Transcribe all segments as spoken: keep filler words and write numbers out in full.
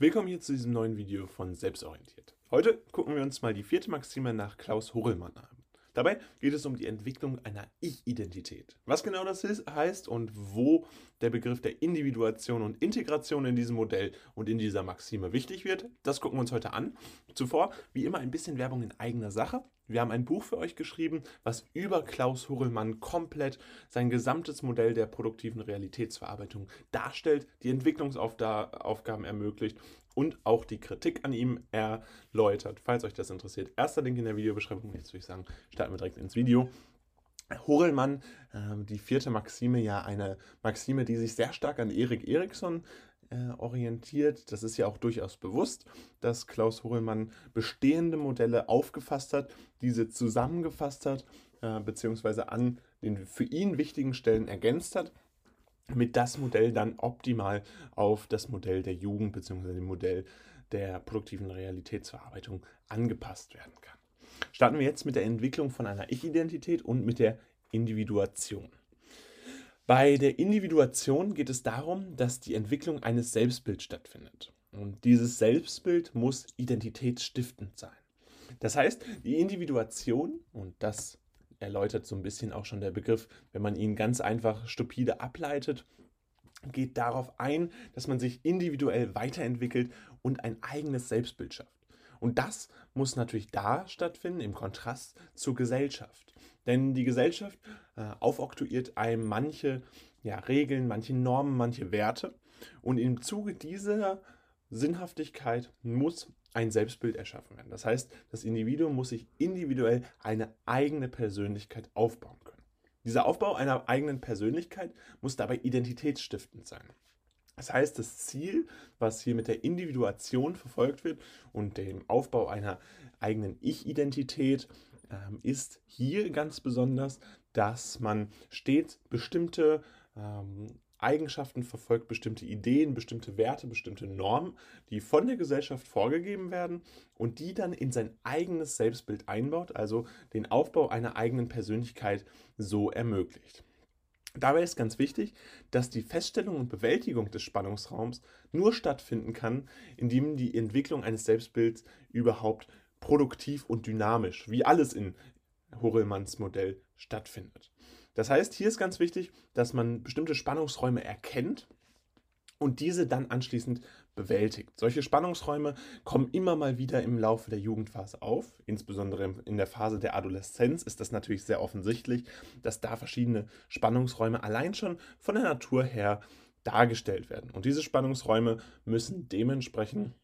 Willkommen hier zu diesem neuen Video von Selbstorientiert. Heute gucken wir uns mal die vierte Maxime nach Klaus Hurrelmann an. Dabei geht es um die Entwicklung einer Ich-Identität. Was genau das heißt und wo der Begriff der Individuation und Integration in diesem Modell und in dieser Maxime wichtig wird, das gucken wir uns heute an. Zuvor, wie immer, ein bisschen Werbung in eigener Sache. Wir haben ein Buch für euch geschrieben, was über Klaus Hurrelmann komplett sein gesamtes Modell der produktiven Realitätsverarbeitung darstellt, die Entwicklungsaufgaben ermöglicht und auch die Kritik an ihm erläutert. Falls euch das interessiert, erster Link in der Videobeschreibung. Jetzt würde ich sagen, starten wir direkt ins Video. Hurrelmann, äh, die vierte Maxime, ja eine Maxime, die sich sehr stark an Erik Erikson orientiert. Das ist ja auch durchaus bewusst, dass Klaus Hurrelmann bestehende Modelle aufgefasst hat, diese zusammengefasst hat, äh, beziehungsweise an den für ihn wichtigen Stellen ergänzt hat, mit das Modell dann optimal auf das Modell der Jugend, beziehungsweise dem Modell der produktiven Realitätsverarbeitung angepasst werden kann. Starten wir jetzt mit der Entwicklung von einer Ich-Identität und mit der Individuation. Bei der Individuation geht es darum, dass die Entwicklung eines Selbstbilds stattfindet. Und dieses Selbstbild muss identitätsstiftend sein. Das heißt, die Individuation, und das erläutert so ein bisschen auch schon der Begriff, wenn man ihn ganz einfach stupide ableitet, geht darauf ein, dass man sich individuell weiterentwickelt und ein eigenes Selbstbild schafft. Und das muss natürlich da stattfinden, im Kontrast zur Gesellschaft. Denn die Gesellschaft äh, aufoktuiert einem manche ja, Regeln, manche Normen, manche Werte. Und im Zuge dieser Sinnhaftigkeit muss ein Selbstbild erschaffen werden. Das heißt, das Individuum muss sich individuell eine eigene Persönlichkeit aufbauen können. Dieser Aufbau einer eigenen Persönlichkeit muss dabei identitätsstiftend sein. Das heißt, das Ziel, was hier mit der Individuation verfolgt wird und dem Aufbau einer eigenen Ich-Identität, ist hier ganz besonders, dass man stets bestimmte Eigenschaften verfolgt, bestimmte Ideen, bestimmte Werte, bestimmte Normen, die von der Gesellschaft vorgegeben werden und die dann in sein eigenes Selbstbild einbaut, also den Aufbau einer eigenen Persönlichkeit so ermöglicht. Dabei ist ganz wichtig, dass die Feststellung und Bewältigung des Spannungsraums nur stattfinden kann, indem die Entwicklung eines Selbstbilds überhaupt produktiv und dynamisch, wie alles in Hurrelmanns Modell, stattfindet. Das heißt, hier ist ganz wichtig, dass man bestimmte Spannungsräume erkennt und diese dann anschließend bewältigt. Solche Spannungsräume kommen immer mal wieder im Laufe der Jugendphase auf. Insbesondere in der Phase der Adoleszenz ist das natürlich sehr offensichtlich, dass da verschiedene Spannungsräume allein schon von der Natur her dargestellt werden. Und diese Spannungsräume müssen dementsprechend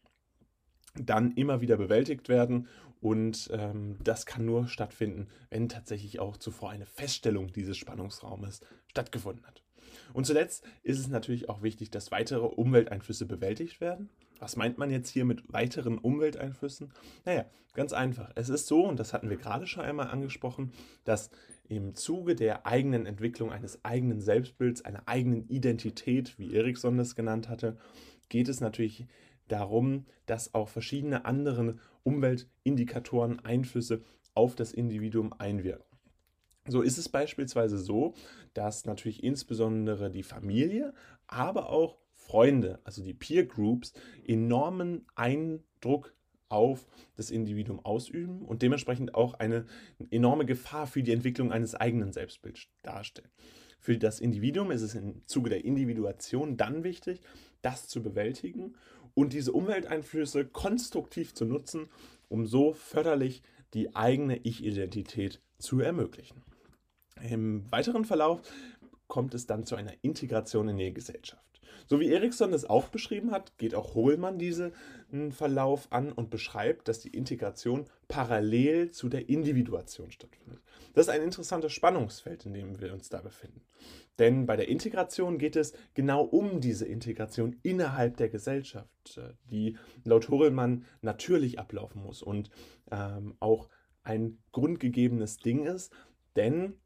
dann immer wieder bewältigt werden. Und ähm, das kann nur stattfinden, wenn tatsächlich auch zuvor eine Feststellung dieses Spannungsraumes stattgefunden hat. Und zuletzt ist es natürlich auch wichtig, dass weitere Umwelteinflüsse bewältigt werden. Was meint man jetzt hier mit weiteren Umwelteinflüssen? Naja, ganz einfach. Es ist so, und das hatten wir gerade schon einmal angesprochen, dass im Zuge der eigenen Entwicklung eines eigenen Selbstbilds, einer eigenen Identität, wie Erikson das genannt hatte, geht es natürlich darum, dass auch verschiedene andere Umweltindikatoren, Einflüsse auf das Individuum einwirken. So ist es beispielsweise so, dass natürlich insbesondere die Familie, aber auch Freunde, also die Peer Groups, enormen Eindruck auf das Individuum ausüben und dementsprechend auch eine enorme Gefahr für die Entwicklung eines eigenen Selbstbilds darstellen. Für das Individuum ist es im Zuge der Individuation dann wichtig, das zu bewältigen und diese Umwelteinflüsse konstruktiv zu nutzen, um so förderlich die eigene Ich-Identität zu ermöglichen. Im weiteren Verlauf kommt es dann zu einer Integration in die Gesellschaft. So wie Erikson das auch beschrieben hat, geht auch Hurrelmann diesen Verlauf an und beschreibt, dass die Integration parallel zu der Individuation stattfindet. Das ist ein interessantes Spannungsfeld, in dem wir uns da befinden. Denn bei der Integration geht es genau um diese Integration innerhalb der Gesellschaft, die laut Hurrelmann natürlich ablaufen muss und ähm, auch ein grundgegebenes Ding ist, denn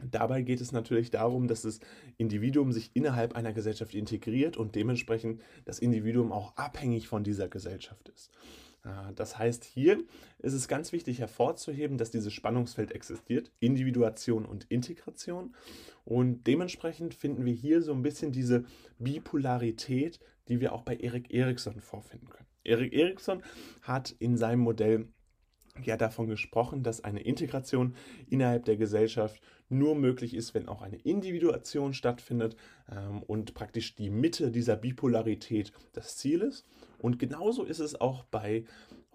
dabei geht es natürlich darum, dass das Individuum sich innerhalb einer Gesellschaft integriert und dementsprechend das Individuum auch abhängig von dieser Gesellschaft ist. Das heißt, hier ist es ganz wichtig hervorzuheben, dass dieses Spannungsfeld existiert, Individuation und Integration. Und dementsprechend finden wir hier so ein bisschen diese Bipolarität die wir auch bei Erik Erikson vorfinden können. Erik Erikson hat in seinem Modell ja davon gesprochen, dass eine Integration innerhalb der Gesellschaft nur möglich ist, wenn auch eine Individuation stattfindet ähm, und praktisch die Mitte dieser Bipolarität das Ziel ist. Und genauso ist es auch bei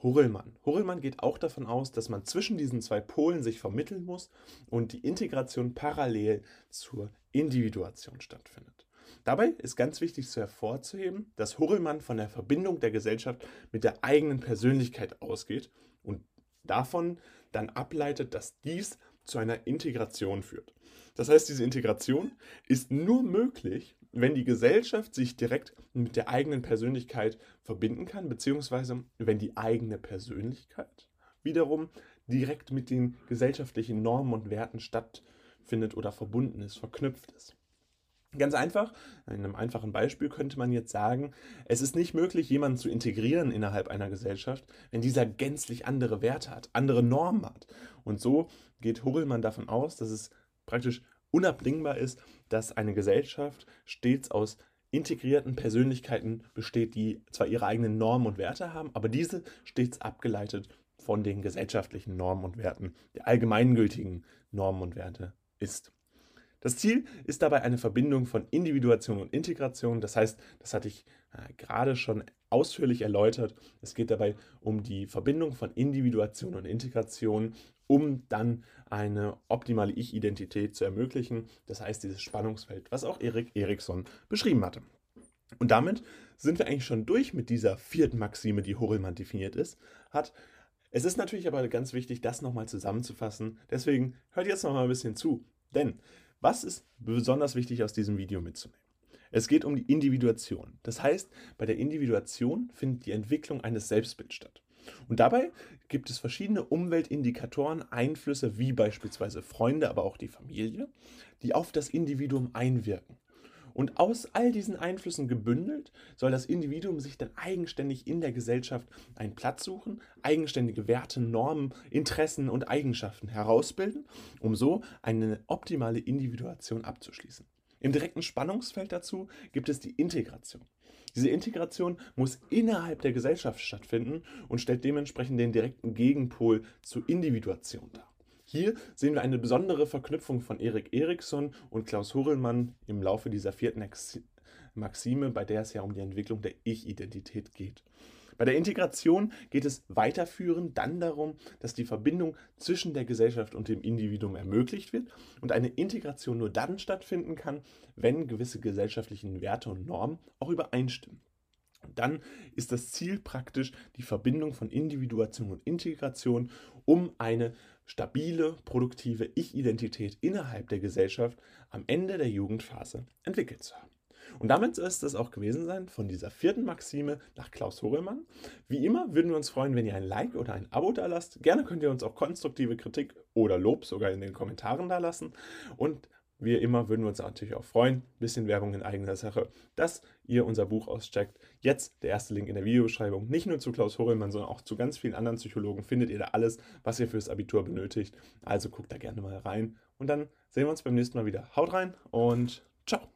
Hurrelmann. Hurrelmann geht auch davon aus, dass man zwischen diesen zwei Polen sich vermitteln muss und die Integration parallel zur Individuation stattfindet. Dabei ist ganz wichtig zu hervorzuheben, dass Hurrelmann von der Verbindung der Gesellschaft mit der eigenen Persönlichkeit ausgeht und davon dann ableitet, dass dies zu einer Integration führt. Das heißt, diese Integration ist nur möglich, wenn die Gesellschaft sich direkt mit der eigenen Persönlichkeit verbinden kann, beziehungsweise wenn die eigene Persönlichkeit wiederum direkt mit den gesellschaftlichen Normen und Werten stattfindet oder verbunden ist, verknüpft ist. Ganz einfach, in einem einfachen Beispiel könnte man jetzt sagen, es ist nicht möglich, jemanden zu integrieren innerhalb einer Gesellschaft, wenn dieser gänzlich andere Werte hat, andere Normen hat. Und so geht Hurrelmann davon aus, dass es praktisch unabdingbar ist, dass eine Gesellschaft stets aus integrierten Persönlichkeiten besteht, die zwar ihre eigenen Normen und Werte haben, aber diese stets abgeleitet von den gesellschaftlichen Normen und Werten, der allgemeingültigen Normen und Werte ist. Das Ziel ist dabei eine Verbindung von Individuation und Integration. Das heißt, das hatte ich äh, gerade schon ausführlich erläutert. Es geht dabei um die Verbindung von Individuation und Integration, um dann eine optimale Ich-Identität zu ermöglichen. Das heißt, dieses Spannungsfeld, was auch Erik Erikson beschrieben hatte. Und damit sind wir eigentlich schon durch mit dieser vierten Maxime, die Hurrelmann definiert ist, hat. Es ist natürlich aber ganz wichtig, das nochmal zusammenzufassen. Deswegen hört jetzt nochmal ein bisschen zu, denn was ist besonders wichtig aus diesem Video mitzunehmen? Es geht um die Individuation. Das heißt, bei der Individuation findet die Entwicklung eines Selbstbilds statt. Und dabei gibt es verschiedene Umweltindikatoren, Einflüsse wie beispielsweise Freunde, aber auch die Familie, die auf das Individuum einwirken. Und aus all diesen Einflüssen gebündelt soll das Individuum sich dann eigenständig in der Gesellschaft einen Platz suchen, eigenständige Werte, Normen, Interessen und Eigenschaften herausbilden, um so eine optimale Individuation abzuschließen. Im direkten Spannungsfeld dazu gibt es die Integration. Diese Integration muss innerhalb der Gesellschaft stattfinden und stellt dementsprechend den direkten Gegenpol zur Individuation dar. Hier sehen wir eine besondere Verknüpfung von Erik Erikson und Klaus Hurrelmann im Laufe dieser vierten Maxime, bei der es ja um die Entwicklung der Ich-Identität geht. Bei der Integration geht es weiterführend dann darum, dass die Verbindung zwischen der Gesellschaft und dem Individuum ermöglicht wird und eine Integration nur dann stattfinden kann, wenn gewisse gesellschaftlichen Werte und Normen auch übereinstimmen. Dann ist das Ziel praktisch die Verbindung von Individuation und Integration, um eine stabile, produktive Ich-Identität innerhalb der Gesellschaft am Ende der Jugendphase entwickelt zu haben. Und damit soll es das auch gewesen sein von dieser vierten Maxime nach Klaus Hurrelmann. Wie immer würden wir uns freuen, wenn ihr ein Like oder ein Abo da lasst. Gerne könnt ihr uns auch konstruktive Kritik oder Lob sogar in den Kommentaren da lassen. Und wie immer würden wir uns natürlich auch freuen, ein bisschen Werbung in eigener Sache, dass ihr unser Buch auscheckt. Jetzt der erste Link in der Videobeschreibung. Nicht nur zu Klaus Hurrelmann, sondern auch zu ganz vielen anderen Psychologen findet ihr da alles, was ihr fürs Abitur benötigt. Also guckt da gerne mal rein. Und dann sehen wir uns beim nächsten Mal wieder. Haut rein und ciao!